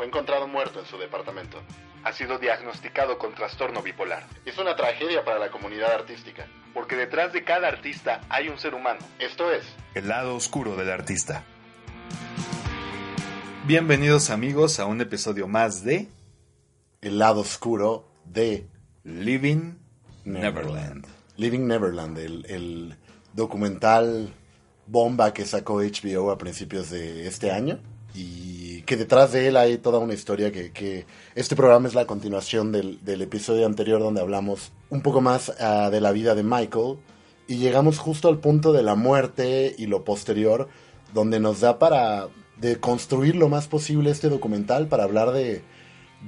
Fue encontrado muerto en su departamento. Ha sido diagnosticado con trastorno bipolar. Es una tragedia para la comunidad artística, porque detrás de cada artista hay un ser humano. Esto es El Lado Oscuro del Artista. Bienvenidos amigos a un episodio más de El Lado Oscuro de Living Neverland. Living Neverland, el documental bomba que sacó HBO a principios de este año. Y que detrás de él hay toda una historia que este programa es la continuación del episodio anterior donde hablamos un poco más de la vida de Michael y llegamos justo al punto de la muerte y lo posterior donde nos da para deconstruir lo más posible este documental para hablar de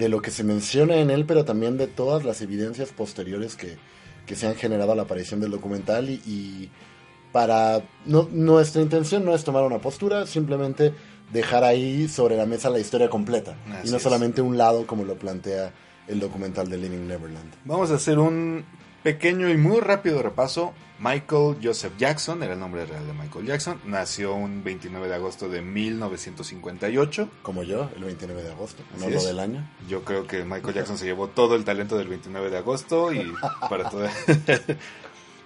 lo que se menciona en él, pero también de todas las evidencias posteriores que se han generado a la aparición del documental y para nuestra intención no es tomar una postura, simplemente dejar ahí sobre la mesa la historia completa. Así y no solamente un lado como lo plantea el documental de Leaving Neverland. Vamos a hacer un pequeño y muy rápido repaso. Michael Joseph Jackson, era el nombre real de Michael Jackson, nació un 29 de agosto de 1958. Como yo, el 29 de agosto, no lo del año. Yo creo que Michael Jackson se llevó todo el talento del 29 de agosto y para todo.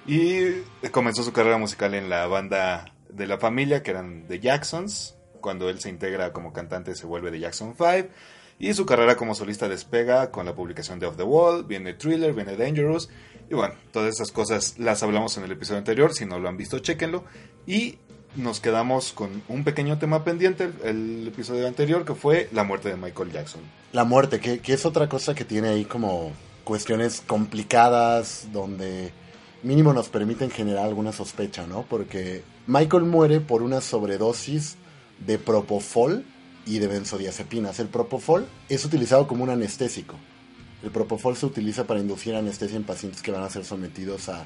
Y comenzó su carrera musical en la banda de la familia, que eran The Jacksons. Cuando él se integra como cantante se vuelve The Jackson 5 y su carrera como solista despega con la publicación de Off the Wall, viene Thriller, viene Dangerous y bueno, todas esas cosas las hablamos en el episodio anterior, si no lo han visto chéquenlo y nos quedamos con un pequeño tema pendiente el episodio anterior que fue la muerte de Michael Jackson. La muerte, que es otra cosa que tiene ahí como cuestiones complicadas donde mínimo nos permiten generar alguna sospecha, ¿no? Porque Michael muere por una sobredosis de propofol y de benzodiazepinas. El propofol es utilizado como un anestésico. El propofol se utiliza para inducir anestesia en pacientes que van a ser sometidos a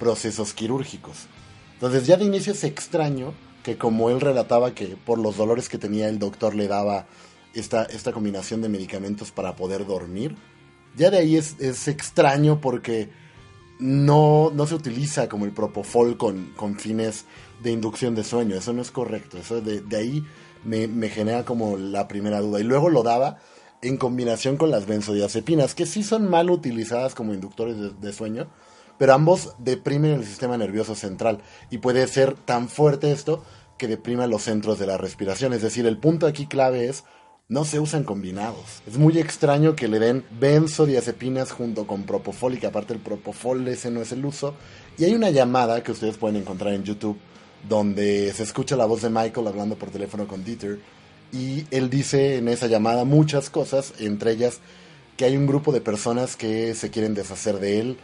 procesos quirúrgicos. Entonces ya de inicio es extraño que como él relataba que por los dolores que tenía el doctor le daba esta combinación de medicamentos para poder dormir. Ya de ahí es extraño porque no se utiliza como el propofol con fines de inducción de sueño, eso no es correcto, eso de ahí me genera como la primera duda, y luego lo daba en combinación con las benzodiazepinas, que sí son mal utilizadas como inductores de sueño, pero ambos deprimen el sistema nervioso central, y puede ser tan fuerte esto que deprima los centros de la respiración, es decir, el punto aquí clave es, no se usan combinados. Es muy extraño que le den benzodiazepinas junto con propofol, y que aparte el propofol ese no es el uso, y hay una llamada que ustedes pueden encontrar en YouTube, donde se escucha la voz de Michael hablando por teléfono con Dieter y él dice en esa llamada muchas cosas, entre ellas que hay un grupo de personas que se quieren deshacer de él,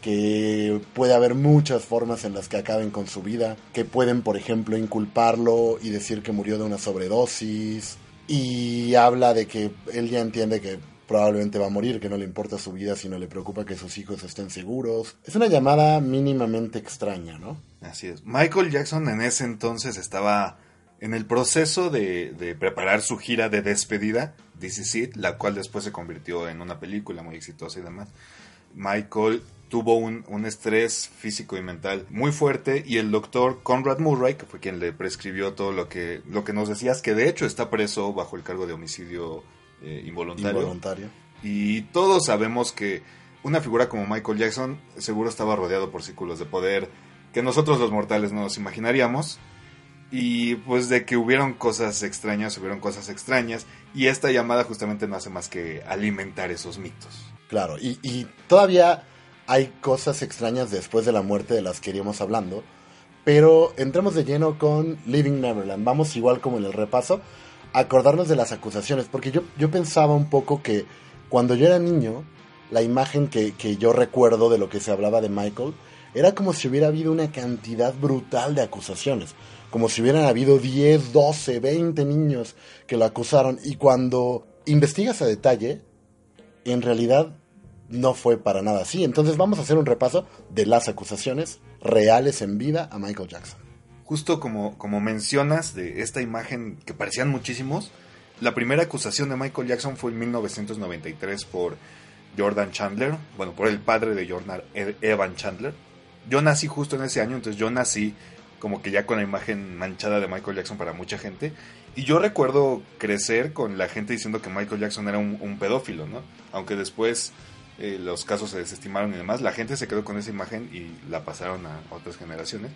que puede haber muchas formas en las que acaben con su vida, que pueden por ejemplo inculparlo y decir que murió de una sobredosis y habla de que él ya entiende que probablemente va a morir, que no le importa su vida, sino le preocupa que sus hijos estén seguros. Es una llamada mínimamente extraña, ¿no? Así es. Michael Jackson en ese entonces estaba en el proceso de preparar su gira de despedida, This Is It, la cual después se convirtió en una película muy exitosa y demás. Michael tuvo un estrés físico y mental muy fuerte y el doctor Conrad Murray, que fue quien le prescribió todo lo que nos decías, que de hecho está preso bajo el cargo de homicidio involuntario. Y todos sabemos que una figura como Michael Jackson seguro estaba rodeado por círculos de poder que nosotros los mortales no nos imaginaríamos y pues de que hubieron cosas extrañas y esta llamada justamente no hace más que alimentar esos mitos. Claro, y todavía hay cosas extrañas después de la muerte de las que iríamos hablando, pero entremos de lleno con Leaving Neverland. Vamos igual como en el repaso acordarnos de las acusaciones, porque yo pensaba un poco que cuando yo era niño, la imagen que yo recuerdo de lo que se hablaba de Michael, era como si hubiera habido una cantidad brutal de acusaciones, como si hubieran habido 10, 12, 20 niños que lo acusaron, y cuando investigas a detalle, en realidad no fue para nada así. Entonces vamos a hacer un repaso de las acusaciones reales en vida a Michael Jackson. Justo como mencionas de esta imagen que parecían muchísimos, la primera acusación de Michael Jackson fue en 1993 por Jordan Chandler, bueno, por el padre de Jordan, Evan Chandler. Yo nací justo en ese año, entonces yo nací como que ya con la imagen manchada de Michael Jackson para mucha gente. Y yo recuerdo crecer con la gente diciendo que Michael Jackson era un pedófilo, ¿no? Aunque después los casos se desestimaron y demás, la gente se quedó con esa imagen y la pasaron a otras generaciones.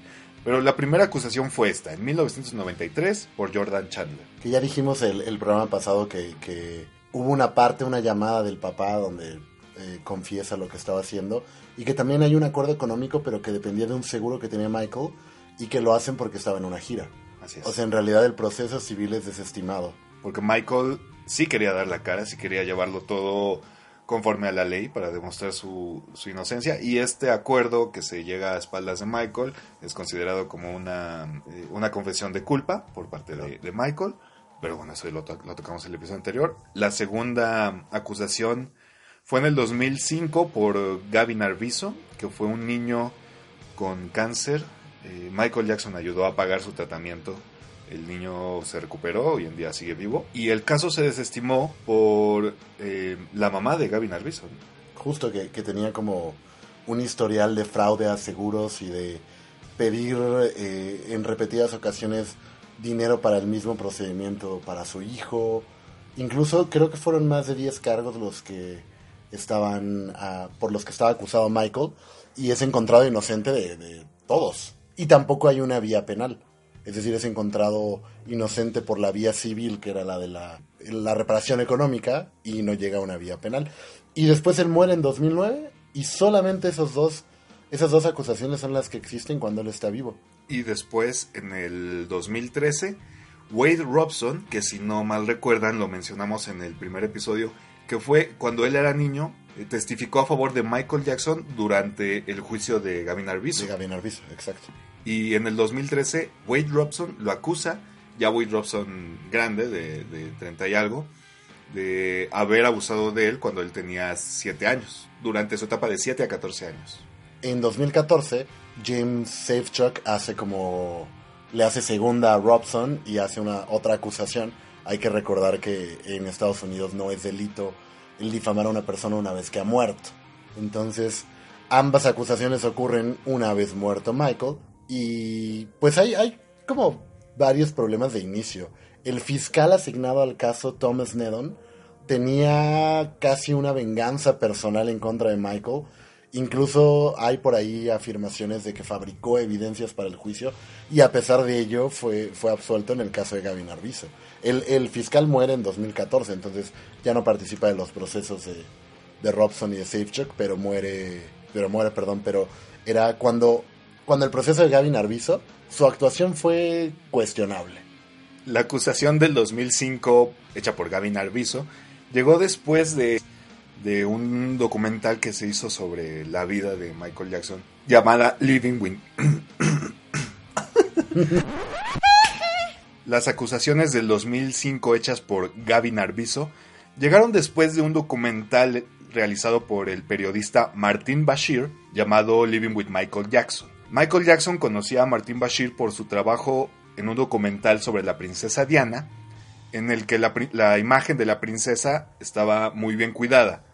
Pero la primera acusación fue esta, en 1993, por Jordan Chandler. Que ya dijimos el programa pasado que hubo una parte, una llamada del papá donde confiesa lo que estaba haciendo, y que también hay un acuerdo económico, pero que dependía de un seguro que tenía Michael, y que lo hacen porque estaba en una gira. Así es. O sea, en realidad el proceso civil es desestimado. Porque Michael sí quería dar la cara, sí quería llevarlo todo conforme a la ley para demostrar su inocencia, y este acuerdo que se llega a espaldas de Michael es considerado como una confesión de culpa por parte de Michael, pero bueno, eso lo tocamos en el episodio anterior. La segunda acusación fue en el 2005 por Gavin Arvizo, que fue un niño con cáncer. Michael Jackson ayudó a pagar su tratamiento. El niño se recuperó, hoy en día sigue vivo. Y el caso se desestimó por la mamá de Gavin Arvizo. Justo, que tenía como un historial de fraude a seguros y de pedir en repetidas ocasiones dinero para el mismo procedimiento para su hijo. Incluso creo que fueron más de 10 cargos los que estaban por los que estaba acusado Michael, y es encontrado inocente de todos. Y tampoco hay una vía penal. Es decir, es encontrado inocente por la vía civil, que era la de la reparación económica, y no llega a una vía penal. Y después él muere en 2009, y solamente esas dos acusaciones son las que existen cuando él está vivo. Y después, en el 2013, Wade Robson, que si no mal recuerdan, lo mencionamos en el primer episodio, que fue cuando él era niño, testificó a favor de Michael Jackson durante el juicio de Gavin Arvizo. De Gavin Arvizo, exacto. Y en el 2013, Wade Robson lo acusa, ya Wade Robson grande, de 30 y algo, de haber abusado de él cuando él tenía 7 años, durante su etapa de 7 a 14 años. En 2014, James Safechuck le hace segunda a Robson y hace otra acusación. Hay que recordar que en Estados Unidos no es delito el difamar a una persona una vez que ha muerto. Entonces, ambas acusaciones ocurren una vez muerto Michael. Y pues hay como varios problemas de inicio. El fiscal asignado al caso, Tom Sneddon, tenía casi una venganza personal en contra de Michael. Incluso hay por ahí afirmaciones de que fabricó evidencias para el juicio, y a pesar de ello fue absuelto en el caso de Gavin Arvizo. El fiscal muere en 2014, entonces ya no participa de los procesos de Robson y de Safechuck, pero era cuando el proceso de Gavin Arvizo, su actuación fue cuestionable. La acusación del 2005, hecha por Gavin Arvizo, llegó después de un documental que se hizo sobre la vida de Michael Jackson, llamada Living with... Las acusaciones del 2005 hechas por Gavin Arvizo llegaron después de un documental realizado por el periodista Martin Bashir, llamado Living with Michael Jackson. Michael Jackson conocía a Martin Bashir por su trabajo en un documental sobre la princesa Diana, en el que la imagen de la princesa estaba muy bien cuidada.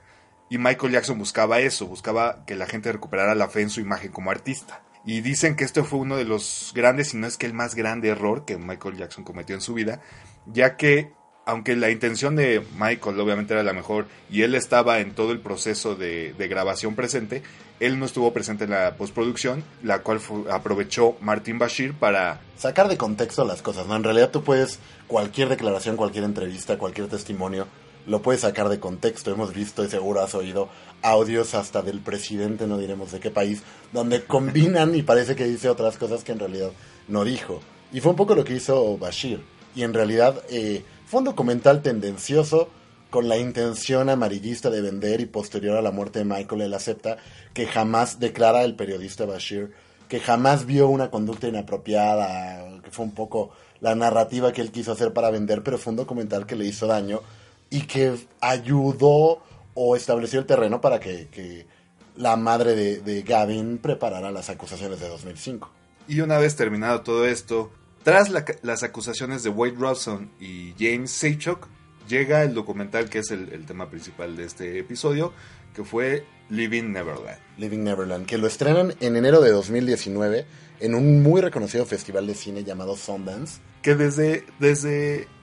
Y Michael Jackson buscaba eso, buscaba que la gente recuperara la fe en su imagen como artista. Y dicen que esto fue uno de los grandes, si no es que el más grande error que Michael Jackson cometió en su vida, ya que, aunque la intención de Michael obviamente era la mejor y él estaba en todo el proceso de grabación presente, él no estuvo presente en la postproducción, la cual aprovechó Martin Bashir para sacar de contexto las cosas, ¿no? En realidad tú puedes, cualquier declaración, cualquier entrevista, cualquier testimonio, lo puedes sacar de contexto. Hemos visto, y seguro has oído, audios hasta del presidente, no diremos de qué país, donde combinan y parece que dice otras cosas que en realidad no dijo. Y fue un poco lo que hizo Bashir. Y en realidad... fue un documental tendencioso con la intención amarillista de vender, y posterior a la muerte de Michael él acepta que jamás, declara el periodista Bashir, que jamás vio una conducta inapropiada, que fue un poco la narrativa que él quiso hacer para vender, pero fue un documental que le hizo daño y que ayudó o estableció el terreno para que la madre de Gavin preparara las acusaciones de 2005. Y una vez terminado todo esto, tras las acusaciones de Wade Robson y James Safechuck, llega el documental que es el tema principal de este episodio, que fue Leaving Neverland. Living Neverland, que lo estrenan en enero de 2019 en un muy reconocido festival de cine llamado Sundance. Que desde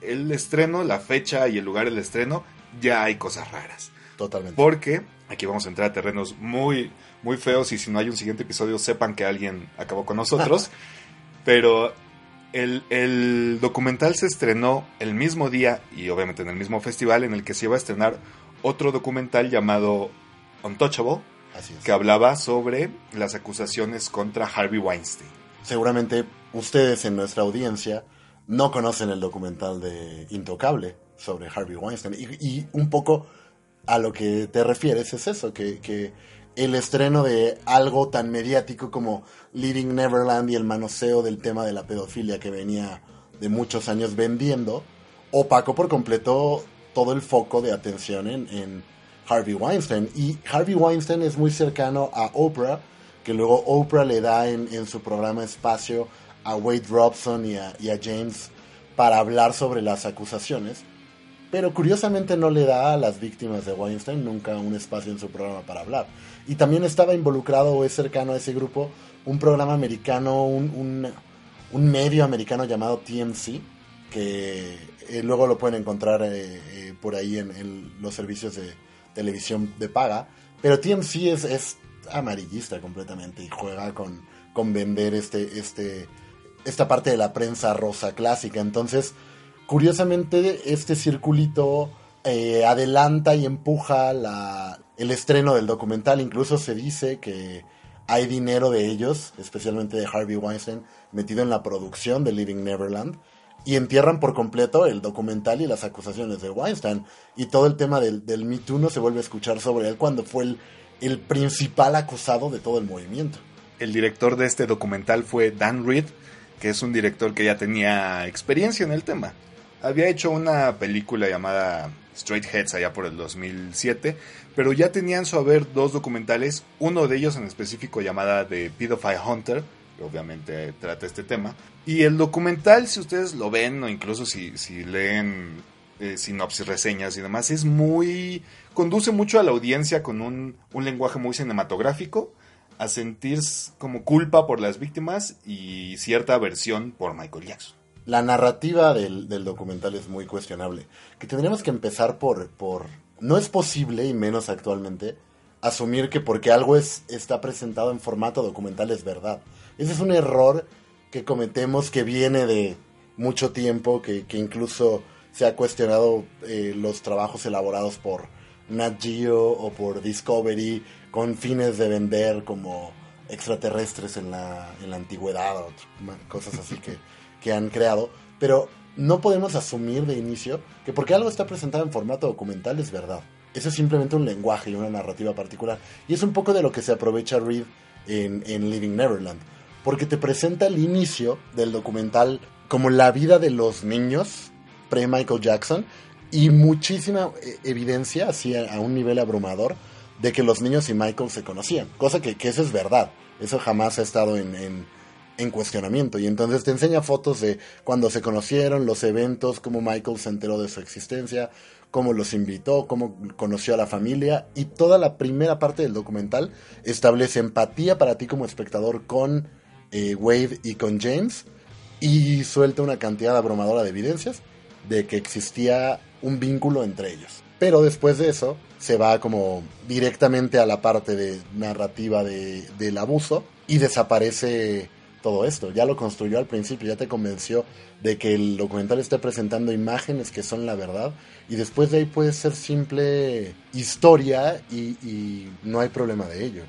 el estreno, la fecha y el lugar del estreno, ya hay cosas raras. Totalmente. Porque aquí vamos a entrar a terrenos muy, muy feos, y si no hay un siguiente episodio, sepan que alguien acabó con nosotros. Pero el documental se estrenó el mismo día, y obviamente en el mismo festival, en el que se iba a estrenar otro documental llamado Untouchable, que hablaba sobre las acusaciones contra Harvey Weinstein. Seguramente ustedes en nuestra audiencia no conocen el documental de Intocable sobre Harvey Weinstein, y un poco a lo que te refieres es eso, que el estreno de algo tan mediático como Leaving Neverland y el manoseo del tema de la pedofilia que venía de muchos años vendiendo, opacó por completo todo el foco de atención en Harvey Weinstein. Y Harvey Weinstein es muy cercano a Oprah, que luego Oprah le da en su programa espacio a Wade Robson y a James para hablar sobre las acusaciones, pero curiosamente no le da a las víctimas de Weinstein nunca un espacio en su programa para hablar. Y también estaba involucrado o es cercano a ese grupo un programa americano, un medio americano llamado TMZ, que luego lo pueden encontrar por ahí en los servicios de televisión de paga. Pero TMZ es amarillista completamente y juega con vender esta parte de la prensa rosa clásica. Entonces, curiosamente, este circulito adelanta y empuja el estreno del documental. Incluso se dice que hay dinero de ellos, especialmente de Harvey Weinstein, metido en la producción de Leaving Neverland, y entierran por completo el documental y las acusaciones de Weinstein. Y todo el tema del Me Too no se vuelve a escuchar sobre él cuando fue el principal acusado de todo el movimiento. El director de este documental fue Dan Reed, que es un director que ya tenía experiencia en el tema. Había hecho una película llamada Straight Heads allá por el 2007, pero ya tenía en su haber dos documentales, uno de ellos en específico llamada The Pedophile Hunter, que obviamente trata este tema. Y el documental, si ustedes lo ven, o incluso si leen sinopsis, reseñas y demás, es muy... conduce mucho a la audiencia con un lenguaje muy cinematográfico, a sentir como culpa por las víctimas y cierta aversión por Michael Jackson. La narrativa del documental es muy cuestionable. Que tendríamos que empezar por... No es posible, y menos actualmente, asumir que porque algo está presentado en formato documental es verdad. Ese es un error que cometemos, que viene de mucho tiempo, que incluso se ha cuestionado los trabajos elaborados por Nat Geo o por Discovery con fines de vender como extraterrestres en la antigüedad o cosas así que han creado. Pero no podemos asumir de inicio que porque algo está presentado en formato documental es verdad. Eso es simplemente un lenguaje y una narrativa particular. Y es un poco de lo que se aprovecha Reed en Leaving Neverland, porque te presenta el inicio del documental como la vida de los niños pre-Michael Jackson, y muchísima evidencia, así a un nivel abrumador, de que los niños y Michael se conocían, cosa que eso es verdad, eso jamás ha estado en cuestionamiento. Y entonces te enseña fotos de cuando se conocieron, los eventos, cómo Michael se enteró de su existencia, cómo los invitó, cómo conoció a la familia, y toda la primera parte del documental establece empatía para ti como espectador con Wade y con James, y suelta una cantidad abrumadora de evidencias de que existía un vínculo entre ellos. Pero después de eso se va como directamente a la parte de narrativa del abuso y desaparece todo esto. Ya lo construyó al principio, ya te convenció de que el documental esté presentando imágenes que son la verdad, y después de ahí puede ser simple historia y no hay problema de ello.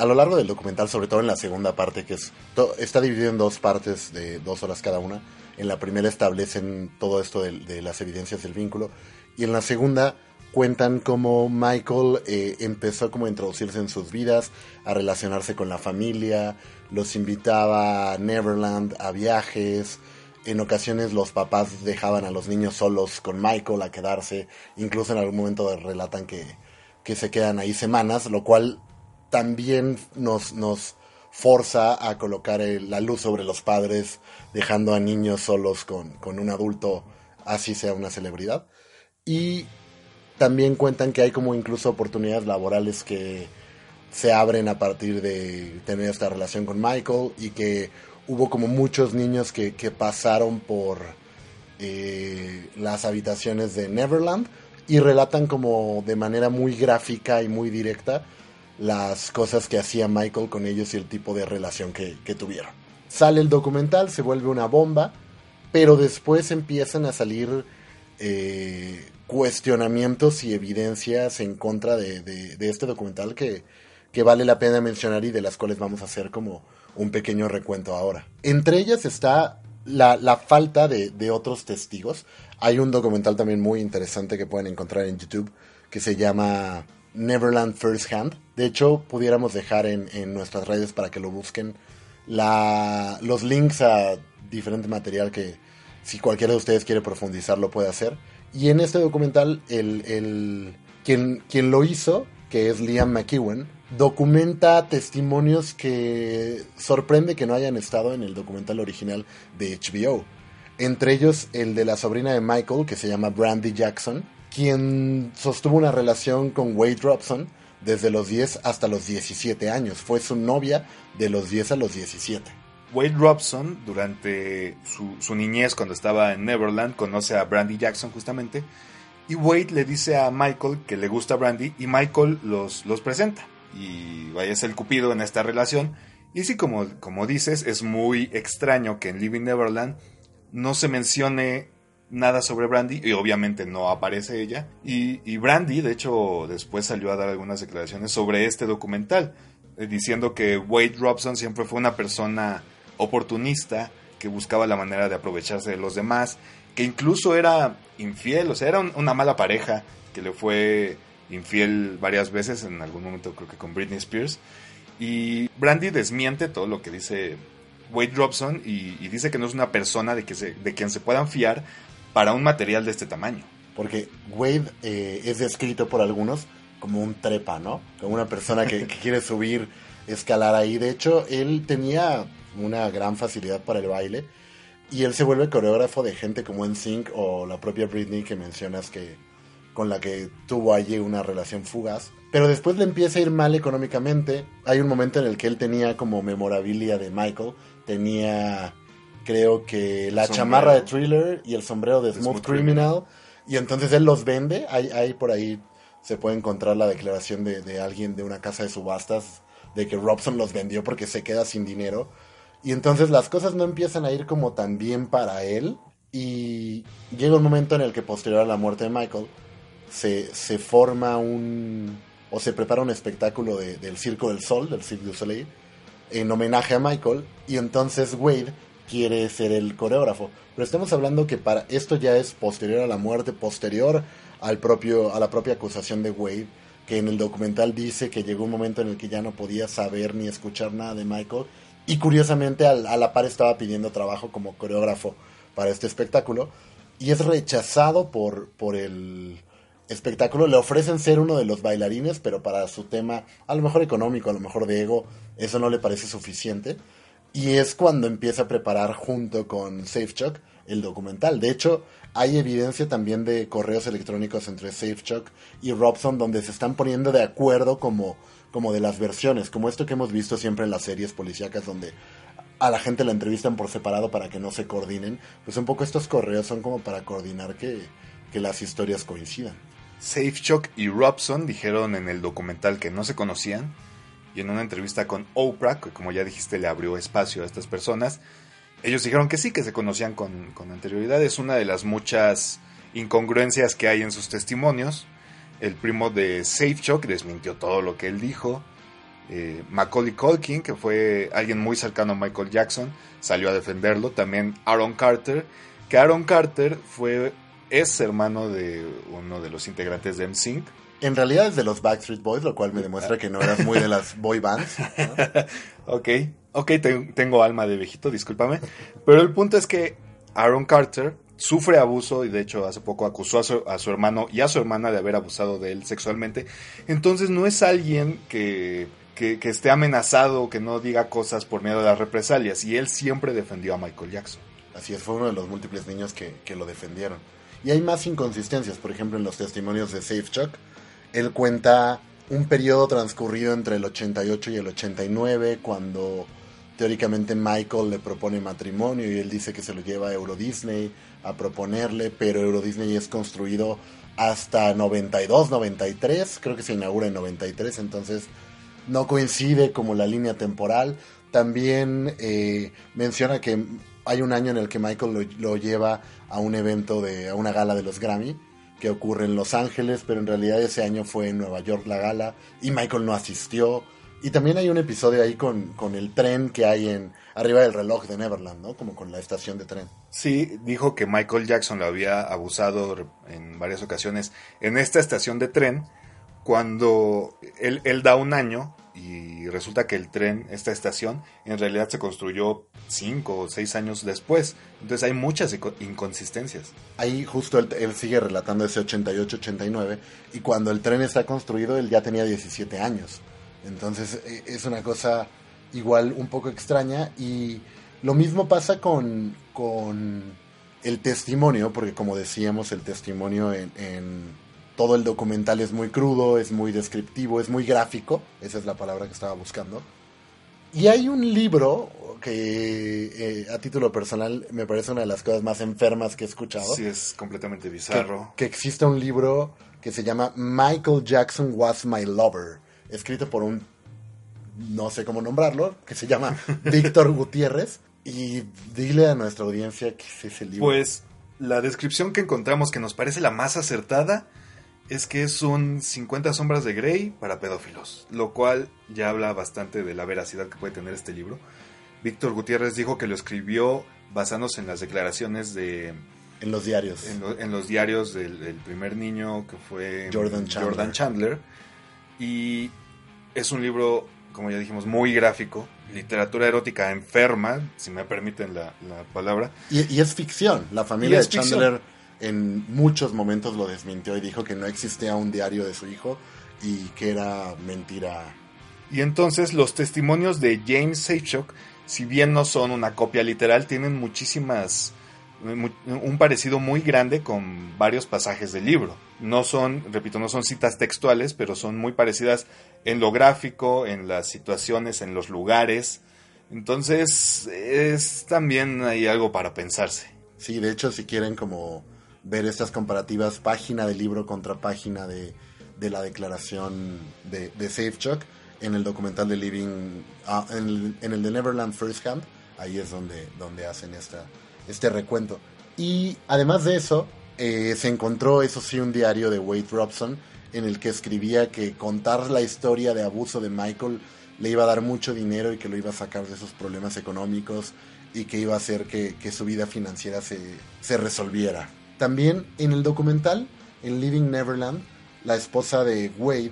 A lo largo del documental, sobre todo en la segunda parte, que es está dividido en dos partes de 2 horas cada una. En la primera establecen todo esto de las evidencias del vínculo, y en la segunda cuentan cómo Michael empezó como a introducirse en sus vidas, a relacionarse con la familia, los invitaba a Neverland, a viajes. En ocasiones los papás dejaban a los niños solos con Michael a quedarse, incluso en algún momento relatan que se quedan ahí semanas, lo cual también nos forza a colocar la luz sobre los padres, dejando a niños solos con un adulto, así sea una celebridad. Y también cuentan que hay como incluso oportunidades laborales que se abren a partir de tener esta relación con Michael, y que hubo como muchos niños que pasaron por las habitaciones de Neverland, y relatan como de manera muy gráfica y muy directa las cosas que hacía Michael con ellos y el tipo de relación que tuvieron. Sale el documental, se vuelve una bomba, pero después empiezan a salir cuestionamientos y evidencias en contra de este documental que vale la pena mencionar, y de las cuales vamos a hacer como un pequeño recuento ahora. Entre ellas está la falta de otros testigos. Hay un documental también muy interesante que pueden encontrar en YouTube que se llama Neverland First Hand. De hecho, pudiéramos dejar en nuestras redes para que lo busquen los links a diferente material que, si cualquiera de ustedes quiere profundizar, lo puede hacer. Y en este documental quien lo hizo, que es Liam McEwen, documenta testimonios que sorprende que no hayan estado en el documental original de HBO. Entre ellos el de la sobrina de Michael, que se llama Brandy Jackson, quien sostuvo una relación con Wade Robson desde los 10 hasta los 17 años. Fue su novia de los 10 a los 17. Wade Robson, durante su niñez, cuando estaba en Neverland, conoce a Brandy Jackson justamente, y Wade le dice a Michael que le gusta Brandy, y Michael los presenta, y vaya a ser el cupido en esta relación. Y sí, como dices, es muy extraño que en Leaving Neverland no se mencione nada sobre Brandy, y obviamente no aparece ella, y Brandy, de hecho, después salió a dar algunas declaraciones sobre este documental, diciendo que Wade Robson siempre fue una persona oportunista, que buscaba la manera de aprovecharse de los demás, que incluso era infiel, o sea, era una mala pareja, que le fue infiel varias veces, en algún momento creo que con Britney Spears. Y Brandy desmiente todo lo que dice Wade Robson, y dice que no es una persona de quien se puedan fiar para un material de este tamaño. Porque Wade es descrito por algunos como un trepa, ¿no? Como una persona que quiere subir, escalar ahí. De hecho, él tenía una gran facilidad para el baile, y él se vuelve coreógrafo de gente como NSYNC o la propia Britney, que mencionas, que con la que tuvo allí una relación fugaz. Pero después le empieza a ir mal económicamente. Hay un momento en el que él tenía como memorabilia de Michael. Tenía, creo que, la chamarra de Thriller y el sombrero de Smooth Criminal. Y entonces él los vende. Hay por ahí, se puede encontrar la declaración de alguien de una casa de subastas, de que Robson los vendió porque se queda sin dinero. Y entonces las cosas no empiezan a ir como tan bien para él. Y llega un momento en el que, posterior a la muerte de Michael, se forma se prepara un espectáculo del Circo del Sol, del Cirque du Soleil, en homenaje a Michael. Y entonces Wade quiere ser el coreógrafo. Pero estamos hablando que para esto ya es posterior a la muerte, posterior a la propia acusación de Wade, que en el documental dice que llegó un momento en el que ya no podía saber ni escuchar nada de Michael, y curiosamente a la par estaba pidiendo trabajo como coreógrafo para este espectáculo, y es rechazado por el espectáculo. Le ofrecen ser uno de los bailarines, pero para su tema, a lo mejor económico, a lo mejor de ego, eso no le parece suficiente, y es cuando empieza a preparar junto con Safechuck el documental. De hecho, hay evidencia también de correos electrónicos entre Safechuck y Robson, donde se están poniendo de acuerdo como de las versiones, como esto que hemos visto siempre en las series policíacas, donde a la gente la entrevistan por separado para que no se coordinen. Pues un poco estos correos son como para coordinar que las historias coincidan. Safechuck y Robson dijeron en el documental que no se conocían, y en una entrevista con Oprah, que como ya dijiste le abrió espacio a estas personas, ellos dijeron que sí, que se conocían con anterioridad. Es una de las muchas incongruencias que hay en sus testimonios. El primo de Safechuck desmintió todo lo que él dijo. Macaulay Culkin, que fue alguien muy cercano a Michael Jackson, salió a defenderlo. También Aaron Carter, que Aaron Carter es hermano de uno de los integrantes de NSYNC. En realidad es de los Backstreet Boys, lo cual me demuestra que no eras muy de las boy bands, ¿no? Ok, tengo alma de viejito, discúlpame. Pero el punto es que Aaron Carter sufre abuso, y de hecho hace poco acusó a su hermano y a su hermana de haber abusado de él sexualmente. Entonces no es alguien que esté amenazado, que no diga cosas por miedo a las represalias, y él siempre defendió a Michael Jackson. Así es, fue uno de los múltiples niños que lo defendieron. Y hay más inconsistencias, por ejemplo, en los testimonios de Safechuck. Él cuenta un periodo transcurrido entre el 88 y el 89, cuando teóricamente Michael le propone matrimonio y él dice que se lo lleva a Euro Disney a proponerle, pero Euro Disney es construido hasta 92, 93, creo que se inaugura en 93, entonces no coincide como la línea temporal. También menciona que hay un año en el que Michael lo lleva a un evento, a una gala de los Grammy, que ocurre en Los Ángeles, pero en realidad ese año fue en Nueva York la gala y Michael no asistió. Y también hay un episodio ahí con el tren que hay arriba del reloj de Neverland, ¿no? Como con la estación de tren. Sí, dijo que Michael Jackson lo había abusado en varias ocasiones en esta estación de tren, cuando él da un año y resulta que el tren, esta estación, en realidad se construyó 5 o 6 años después. Entonces hay muchas inconsistencias. Ahí justo él sigue relatando ese 88-89, y cuando el tren está construido él ya tenía 17 años. Entonces es una cosa igual un poco extraña, y lo mismo pasa con el testimonio, porque como decíamos, el testimonio en todo el documental es muy crudo, es muy descriptivo, es muy gráfico. Esa es la palabra que estaba buscando. Y hay un libro que a título personal me parece una de las cosas más enfermas que he escuchado. Sí, es completamente bizarro. Que exista un libro que se llama Michael Jackson Was My Lover, escrito por un, no sé cómo nombrarlo, que se llama Víctor Gutiérrez. Y dile a nuestra audiencia qué es ese libro. Pues la descripción que encontramos, que nos parece la más acertada, es que es un 50 sombras de Grey para pedófilos, lo cual ya habla bastante de la veracidad que puede tener este libro. Víctor Gutiérrez dijo que lo escribió basándose en las declaraciones de... En los diarios. En los diarios del primer niño, que fue Jordan Chandler. Y es un libro, como ya dijimos, muy gráfico, literatura erótica enferma, si me permiten la palabra. Y es ficción, la familia de Chandler... Ficción. En muchos momentos lo desmintió y dijo que no existía un diario de su hijo y que era mentira. Y entonces los testimonios de James Safechuck, si bien no son una copia literal, tienen un parecido muy grande con varios pasajes del libro. No son citas textuales, pero son muy parecidas en lo gráfico, en las situaciones, en los lugares. Entonces es también hay algo para pensarse. Sí, de hecho, si quieren como ver estas comparativas página de libro contra página de la declaración de Safechuck, en el documental de Living, en el de Neverland First Hand, ahí es donde hacen este recuento. Y además de eso, se encontró, eso sí, un diario de Wade Robson en el que escribía que contar la historia de abuso de Michael le iba a dar mucho dinero y que lo iba a sacar de esos problemas económicos y que iba a hacer que su vida financiera se resolviera. También en el documental, en Leaving Neverland, la esposa de Wade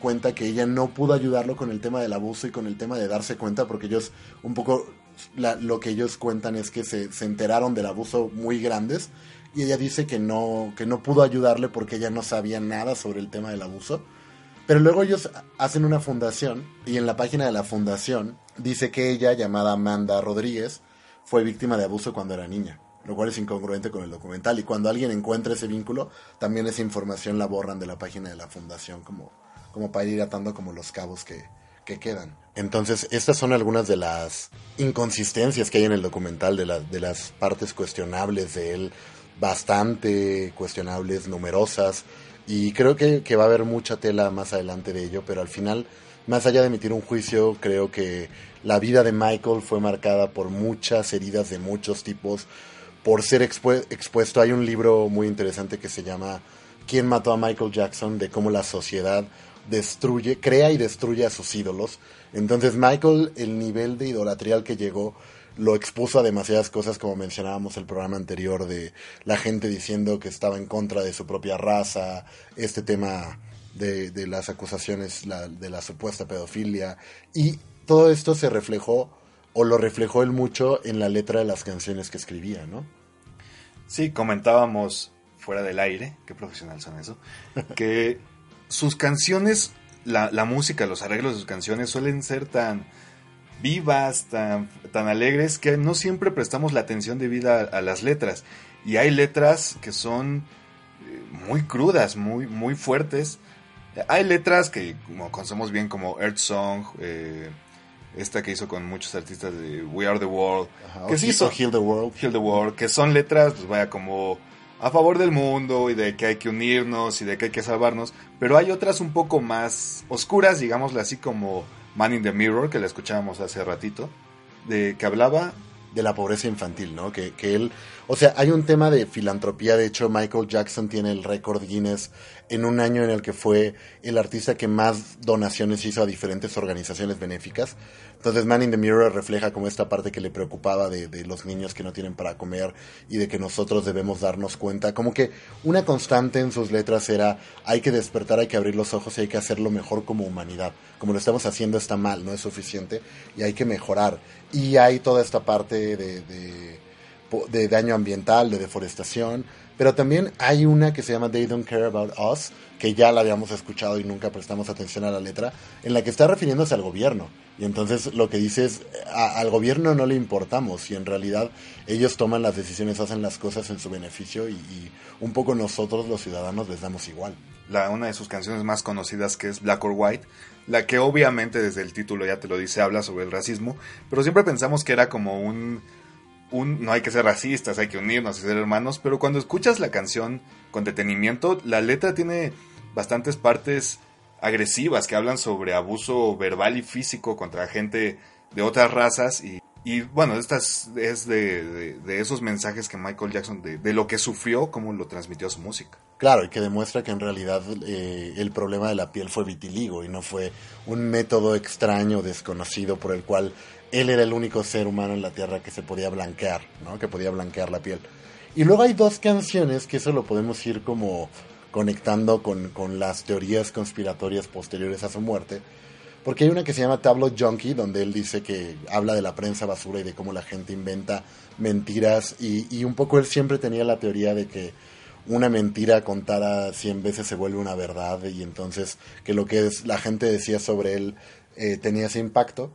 cuenta que ella no pudo ayudarlo con el tema del abuso y con el tema de darse cuenta, porque ellos, un poco, lo que ellos cuentan es que se enteraron del abuso muy grandes, y ella dice que no pudo ayudarle porque ella no sabía nada sobre el tema del abuso. Pero luego ellos hacen una fundación, y en la página de la fundación dice que ella, llamada Amanda Rodríguez, fue víctima de abuso cuando era niña, lo cual es incongruente con el documental, y cuando alguien encuentra ese vínculo, también esa información la borran de la página de la fundación, como para ir atando como los cabos que quedan. Entonces, estas son algunas de las inconsistencias que hay en el documental, de las partes cuestionables de él, bastante cuestionables, numerosas, y creo que va a haber mucha tela más adelante de ello, pero al final, más allá de emitir un juicio, creo que la vida de Michael fue marcada por muchas heridas de muchos tipos, por ser expuesto. Hay un libro muy interesante que se llama ¿Quién mató a Michael Jackson?, de cómo la sociedad crea y destruye a sus ídolos. Entonces Michael, el nivel de idolatría al que llegó, lo expuso a demasiadas cosas, como mencionábamos el programa anterior, de la gente diciendo que estaba en contra de su propia raza, este tema de las acusaciones de la supuesta pedofilia, y todo esto se reflejó, o lo reflejó él mucho, en la letra de las canciones que escribía, ¿no? Sí, comentábamos fuera del aire, qué profesional son eso, que sus canciones, la música, los arreglos de sus canciones suelen ser tan vivas, tan alegres, que no siempre prestamos la atención debida a las letras. y hay letras que son muy crudas, muy fuertes. Hay letras que como conocemos bien como Earth Song, esta que hizo con muchos artistas de We Are The World, ajá, que sí hizo Heal the World, que son letras, pues vaya, como a favor del mundo y de que hay que unirnos y de que hay que salvarnos, pero hay otras un poco más oscuras, digámosle así, como Man in the Mirror, que la escuchábamos hace ratito, que hablaba de la pobreza infantil, ¿no? Que él, o sea, hay un tema de filantropía. De hecho, Michael Jackson tiene el récord Guinness en un año en el que fue el artista que más donaciones hizo a diferentes organizaciones benéficas. Entonces, Man in the Mirror refleja como esta parte que le preocupaba de los niños que no tienen para comer y de que nosotros debemos darnos cuenta. Como que una constante en sus letras era: hay que despertar, hay que abrir los ojos y hay que hacerlo mejor como humanidad. Como lo estamos haciendo está mal, no es suficiente y hay que mejorar. Y hay toda esta parte de daño ambiental, de deforestación, pero también hay una que se llama They Don't Care About Us, que ya la habíamos escuchado y nunca prestamos atención a la letra, en la que está refiriéndose al gobierno. Y entonces lo que dice es, al gobierno no le importamos, y en realidad ellos toman las decisiones, hacen las cosas en su beneficio, y un poco nosotros los ciudadanos les damos igual. Una de sus canciones más conocidas, que es Black or White, la que obviamente desde el título ya te lo dice, habla sobre el racismo, pero siempre pensamos que era como no hay que ser racistas, hay que unirnos y ser hermanos, pero cuando escuchas la canción con detenimiento, la letra tiene bastantes partes agresivas que hablan sobre abuso verbal y físico contra gente de otras razas, y bueno, es de esos mensajes que Michael Jackson, de lo que sufrió, cómo lo transmitió a su música. Claro, y que demuestra que en realidad el problema de la piel fue vitiligo y no fue un método extraño, desconocido, por el cual él era el único ser humano en la Tierra que se podía blanquear, ¿no? Que podía blanquear la piel. Y luego hay dos canciones que eso lo podemos ir como conectando con las teorías conspiratorias posteriores a su muerte, porque hay una que se llama Tabloid Junkie, donde él dice que habla de la prensa basura y de cómo la gente inventa mentiras, y un poco él siempre tenía la teoría de que una mentira contada 100 veces se vuelve una verdad, y entonces que lo que la gente decía sobre él tenía ese impacto.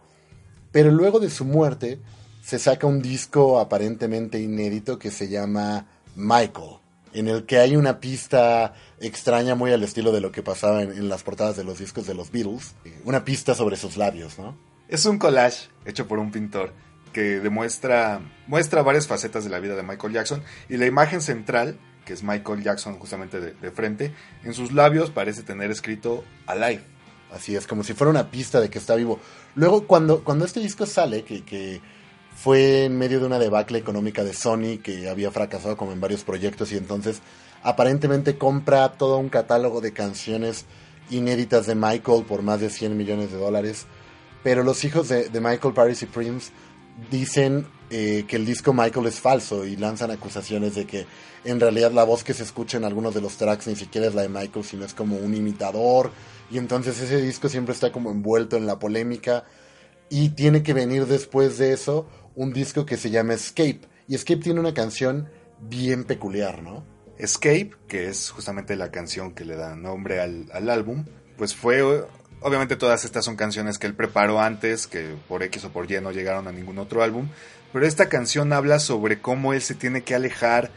Pero luego de su muerte se saca un disco aparentemente inédito que se llama Michael, en el que hay una pista extraña muy al estilo de lo que pasaba en las portadas de los discos de los Beatles. Una pista sobre sus labios, ¿no? Es un collage hecho por un pintor que muestra varias facetas de la vida de Michael Jackson, y la imagen central, que es Michael Jackson justamente de frente, en sus labios parece tener escrito Alive. Así es, como si fuera una pista de que está vivo. Luego, cuando este disco sale, que fue en medio de una debacle económica de Sony, que había fracasado como en varios proyectos, y entonces aparentemente compra todo un catálogo de canciones inéditas de Michael por más de $100 millones. Pero los hijos de Michael, Paris y Prince, dicen que el disco Michael es falso, y lanzan acusaciones de que en realidad la voz que se escucha en algunos de los tracks ni siquiera es la de Michael, sino es como un imitador. Y entonces ese disco siempre está como envuelto en la polémica, y tiene que venir después de eso un disco que se llama Escape, y Escape tiene una canción bien peculiar, ¿no? Escape, que es justamente la canción que le da nombre al álbum, pues fue, obviamente todas estas son canciones que él preparó antes, que por X o por Y no llegaron a ningún otro álbum, pero esta canción habla sobre cómo él se tiene que alejar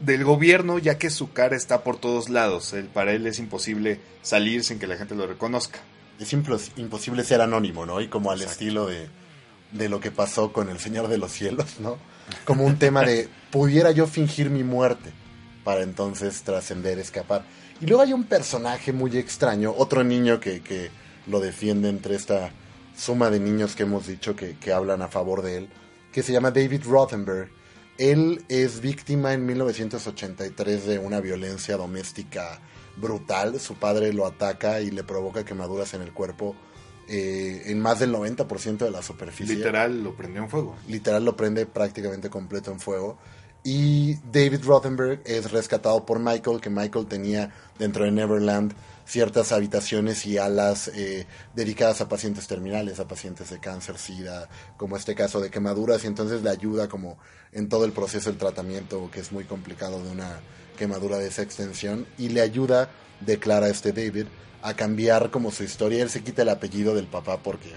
del gobierno, ya que su cara está por todos lados. Para él es imposible salir sin que la gente lo reconozca. Es imposible ser anónimo, ¿no? Y como al Exacto. estilo de lo que pasó con El Señor de los Cielos, ¿no? Como un tema de, pudiera yo fingir mi muerte para entonces trascender, escapar. Y luego hay un personaje muy extraño, otro niño que lo defiende entre esta suma de niños que hemos dicho que hablan a favor de él, que se llama David Rothenberg. Él es víctima en 1983 de una violencia doméstica brutal. Su padre lo ataca y le provoca quemaduras en el cuerpo en más del 90% de la superficie. Literal lo prende en fuego. Literal lo prende prácticamente completo en fuego. Y David Rothenberg es rescatado por Michael, que Michael tenía dentro de Neverland ciertas habitaciones y alas dedicadas a pacientes terminales, a pacientes de cáncer, SIDA, como este caso de quemaduras, y entonces le ayuda como en todo el proceso del tratamiento, que es muy complicado de una quemadura de esa extensión, y le ayuda, declara David, a cambiar como su historia. Él se quita el apellido del papá porque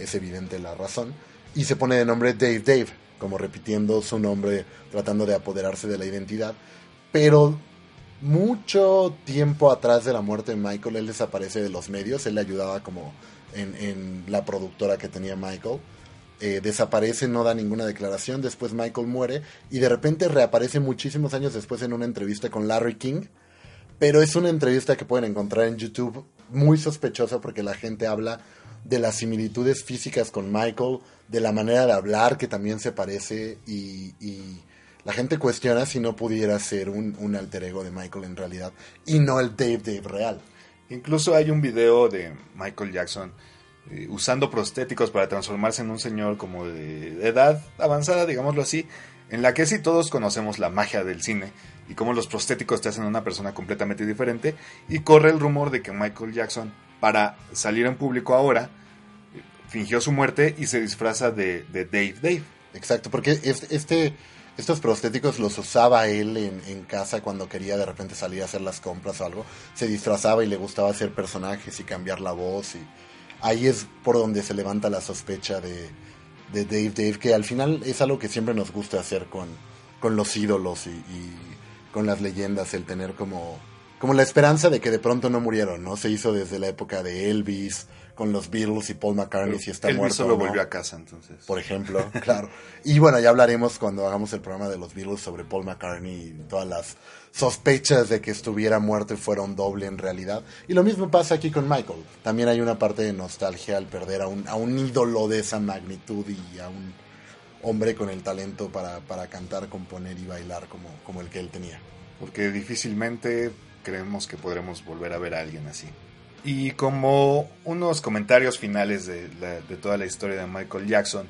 es evidente la razón, y se pone de nombre Dave Dave, como repitiendo su nombre, tratando de apoderarse de la identidad. Pero mucho tiempo atrás de la muerte de Michael, él desaparece de los medios. Él le ayudaba como en la productora que tenía Michael. Desaparece, no da ninguna declaración. Después Michael muere y de repente reaparece muchísimos años después en una entrevista con Larry King. Pero es una entrevista que pueden encontrar en YouTube muy sospechosa, porque la gente habla de las similitudes físicas con Michael, de la manera de hablar que también se parece, y la gente cuestiona si no pudiera ser un alter ego de Michael en realidad y no el Dave Dave real. Incluso hay un video de Michael Jackson usando prostéticos para transformarse en un señor como de edad avanzada, digámoslo así, en la que sí todos conocemos la magia del cine y cómo los prostéticos te hacen una persona completamente diferente. Y corre el rumor de que Michael Jackson, para salir en público ahora, fingió su muerte y se disfraza de Dave Dave. Exacto, porque estos prostéticos los usaba él en casa cuando quería de repente salir a hacer las compras o algo. Se disfrazaba y le gustaba hacer personajes y cambiar la voz, y ahí es por donde se levanta la sospecha de Dave Dave, que al final es algo que siempre nos gusta hacer con los ídolos y con las leyendas, el tener como la esperanza de que de pronto no murieron, ¿no? Se hizo desde la época de Elvis, con los Beatles y Paul McCartney, si está Elvis muerto solo, ¿no?, volvió a casa, entonces. Por ejemplo, claro. Y bueno, ya hablaremos cuando hagamos el programa de los Beatles sobre Paul McCartney y todas las sospechas de que estuviera muerto y fuera un doble en realidad. Y lo mismo pasa aquí con Michael. También hay una parte de nostalgia al perder a un ídolo de esa magnitud y a un hombre con el talento para cantar, componer y bailar como el que él tenía. Porque difícilmente creemos que podremos volver a ver a alguien así. Y como unos comentarios finales de toda la historia de Michael Jackson,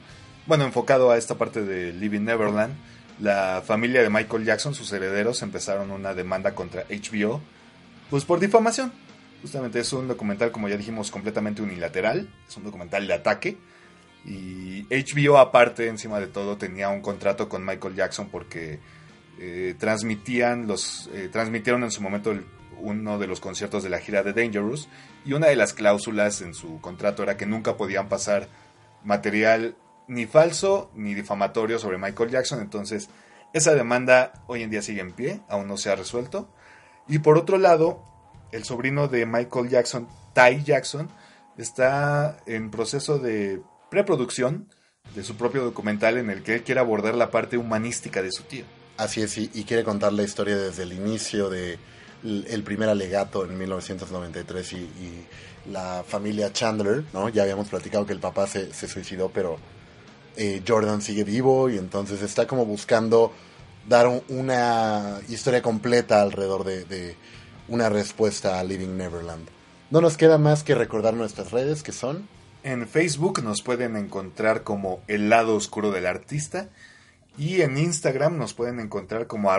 bueno, enfocado a esta parte de Leaving Neverland, la familia de Michael Jackson, sus herederos, empezaron una demanda contra HBO, pues por difamación. Justamente es un documental, como ya dijimos, completamente unilateral, es un documental de ataque. Y HBO, aparte, encima de todo, tenía un contrato con Michael Jackson porque transmitieron en su momento uno de los conciertos de la gira de Dangerous, y una de las cláusulas en su contrato era que nunca podían pasar material ni falso ni difamatorio sobre Michael Jackson. Entonces esa demanda hoy en día sigue en pie, aún no se ha resuelto. Y por otro lado, el sobrino de Michael Jackson, Ty Jackson, está en proceso de preproducción de su propio documental en el que él quiere abordar la parte humanística de su tío. Así es, y quiere contar la historia desde el inicio de el primer alegato en 1993 y la familia Chandler, ¿no? Ya habíamos platicado que el papá se suicidó, pero Jordan sigue vivo, y entonces está como buscando dar una historia completa alrededor de una respuesta a Leaving Neverland. No nos queda más que recordar nuestras redes, que son... En Facebook nos pueden encontrar como El Lado Oscuro del Artista, y en Instagram nos pueden encontrar como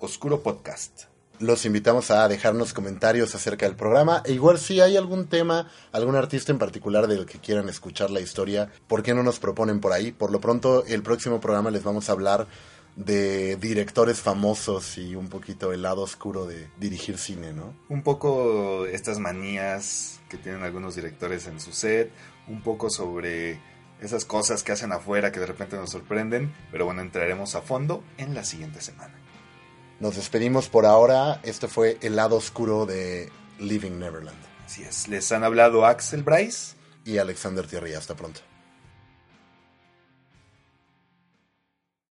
@oscuropodcast. Los invitamos a dejarnos comentarios acerca del programa, e igual si hay algún tema, algún artista en particular del que quieran escuchar la historia, ¿por qué no nos proponen por ahí? Por lo pronto, el próximo programa les vamos a hablar de directores famosos y un poquito el lado oscuro de dirigir cine, ¿no? Un poco estas manías que tienen algunos directores en su set, un poco sobre esas cosas que hacen afuera que de repente nos sorprenden, pero bueno, entraremos a fondo en la siguiente semana. Nos despedimos por ahora. Este fue El Lado Oscuro de Leaving Neverland. Así es, les han hablado Axel Bryce y Alexander Thierry. Hasta pronto.